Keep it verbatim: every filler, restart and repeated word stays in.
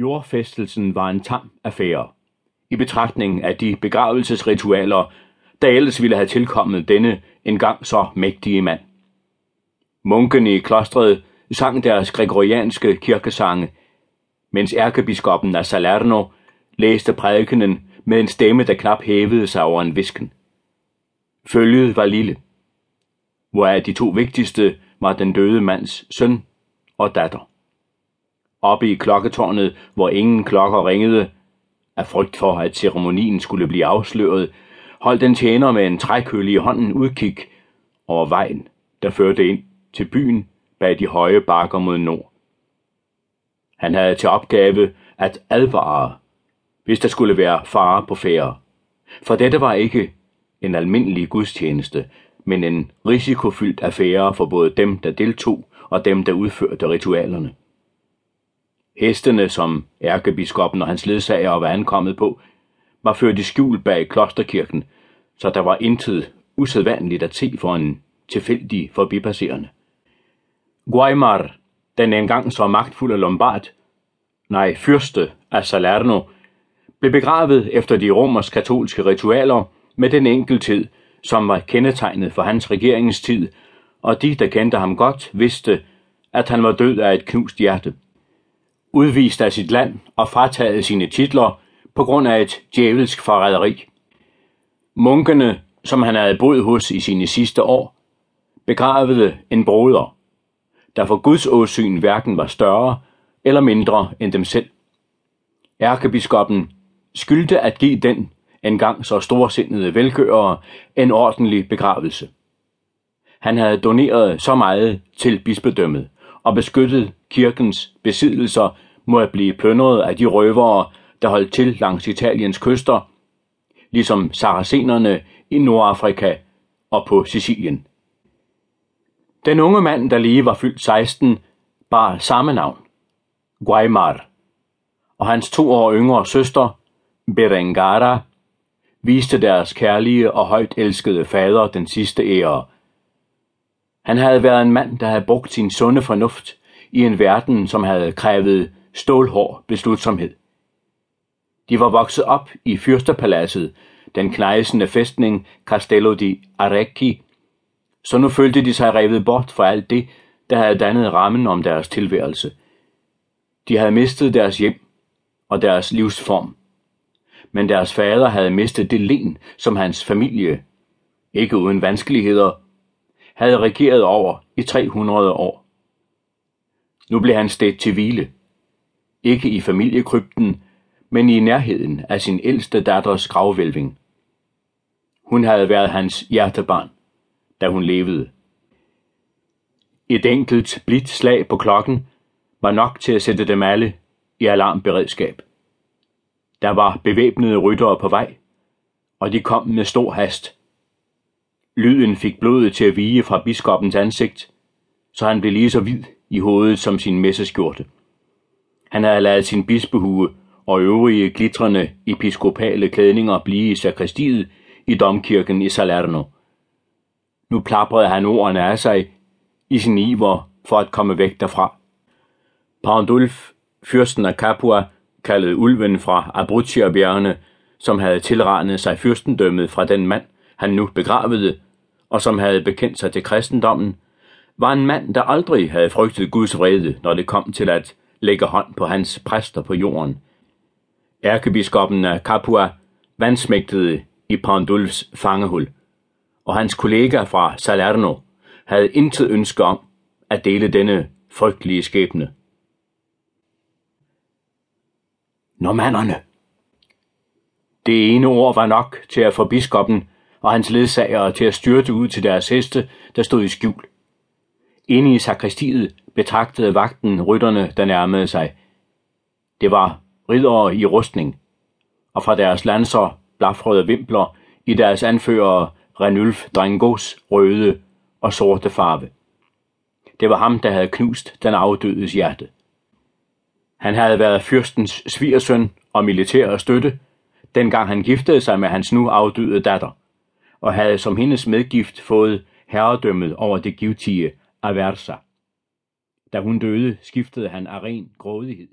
Jordfæstelsen var en tam affære. I betragtning af de begravelsesritualer, der ellers ville have tilkommet denne engang så mægtige mand. Munkene i klostret sang deres gregorianske kirkesange, mens ærkebiskoppen af Salerno læste prædikenen med en stemme, der knap hævede sig over en visken. Følget var lille, hvoraf de to vigtigste var den døde mands søn og datter. Oppe i klokketårnet, hvor ingen klokker ringede, af frygt for, at ceremonien skulle blive afsløret, holdt en tjener med en trækølle i hånden udkig over vejen, der førte ind til byen bag de høje bakker mod nord. Han havde til opgave at advare, hvis der skulle være fare på færde, for dette var ikke en almindelig gudstjeneste, men en risikofyldt affære for både dem, der deltog, og dem, der udførte ritualerne. Hestene, som ærkebiskoppen og hans ledsager var ankommet på, var ført i skjul bag klosterkirken, så der var intet usædvanligt at se for en tilfældig forbipasserende. Guaimar, den engang så magtfulde lombard, nej, fyrste af Salerno, blev begravet efter de romersk-katolske ritualer med den enkelthed, som var kendetegnet for hans regeringstid, og de, der kendte ham godt, vidste, at han var død af et knust hjerte. Udvist af sit land og frataget sine titler på grund af et djævelsk forræderi. Munkene, som han havde boet hos i sine sidste år, begravede en broder, der for Guds åsyn hverken var større eller mindre end dem selv. Ærkebiskoppen skyldte at give den engang så storsindede velgørere en ordentlig begravelse. Han havde doneret så meget til bispedømmet og beskyttet kirkens besiddelser mod at blive plyndret af de røvere, der holdt til langs Italiens kyster, ligesom saracenerne i Nordafrika og på Sicilien. Den unge mand, der lige var fyldt seksten, bar samme navn, Guaimar, og hans to år yngre søster, Berengara, viste deres kærlige og højt elskede fader den sidste ære. Han havde været en mand, der havde brugt sin sunde fornuft i en verden, som havde krævet stålhård beslutsomhed. De var vokset op i fyrsterpaladset, den knejsende fæstning Castello di Arecchi, så nu følte de sig revet bort fra alt det, der havde dannet rammen om deres tilværelse. De havde mistet deres hjem og deres livsform, men deres fader havde mistet det len, som hans familie, ikke uden vanskeligheder, havde regeret over i tre hundrede år. Nu blev han stedt til hvile, ikke i familiekrypten, men i nærheden af sin ældste datters gravhvælving. Hun havde været hans hjertebarn, da hun levede. Et enkelt blidt slag på klokken var nok til at sætte dem alle i alarmberedskab. Der var bevæbnede ryttere på vej, og de kom med stor hast. Lyden fik blodet til at vige fra biskoppens ansigt, så han blev lige så hvid i hovedet som sin messeskjorte. Han havde ladet sin bispehue og øvrige glitrende episkopale klædninger blive i sakristiet i domkirken i Salerno. Nu plaprede han ordene af sig i sin iver for at komme væk derfra. Pandulf, fyrsten af Capua, kaldet ulven fra Abruzzerbjergene, som havde tilranet sig fyrstendømmet fra den mand, han nu begravede, og som havde bekendt sig til kristendommen, var en mand, der aldrig havde frygtet Guds vrede, når det kom til at lægge hånd på hans præster på jorden. Ærkebiskoppen af Capua vansmægtede i Pandulfs fangehul, og hans kollega fra Salerno havde intet ønske om at dele denne frygtelige skæbne. Normannerne. Det ene ord var nok til at få biskoppen og hans ledsagere til at styrte ud til deres heste, der stod i skjul. Inde i sakristiet betragtede vagten rytterne, der nærmede sig. Det var riddere i rustning, og fra deres lanser blafrede vimpler i deres anførere Renulf Drengots røde og sorte farve. Det var ham, der havde knust den afdødes hjerte. Han havde været fyrstens svigersøn og militær støtte, dengang han giftede sig med hans nu afdøde datter, og havde som hendes medgift fået herredømmet over det givtige Aversa. Da hun døde, skiftede han af ren grådighed.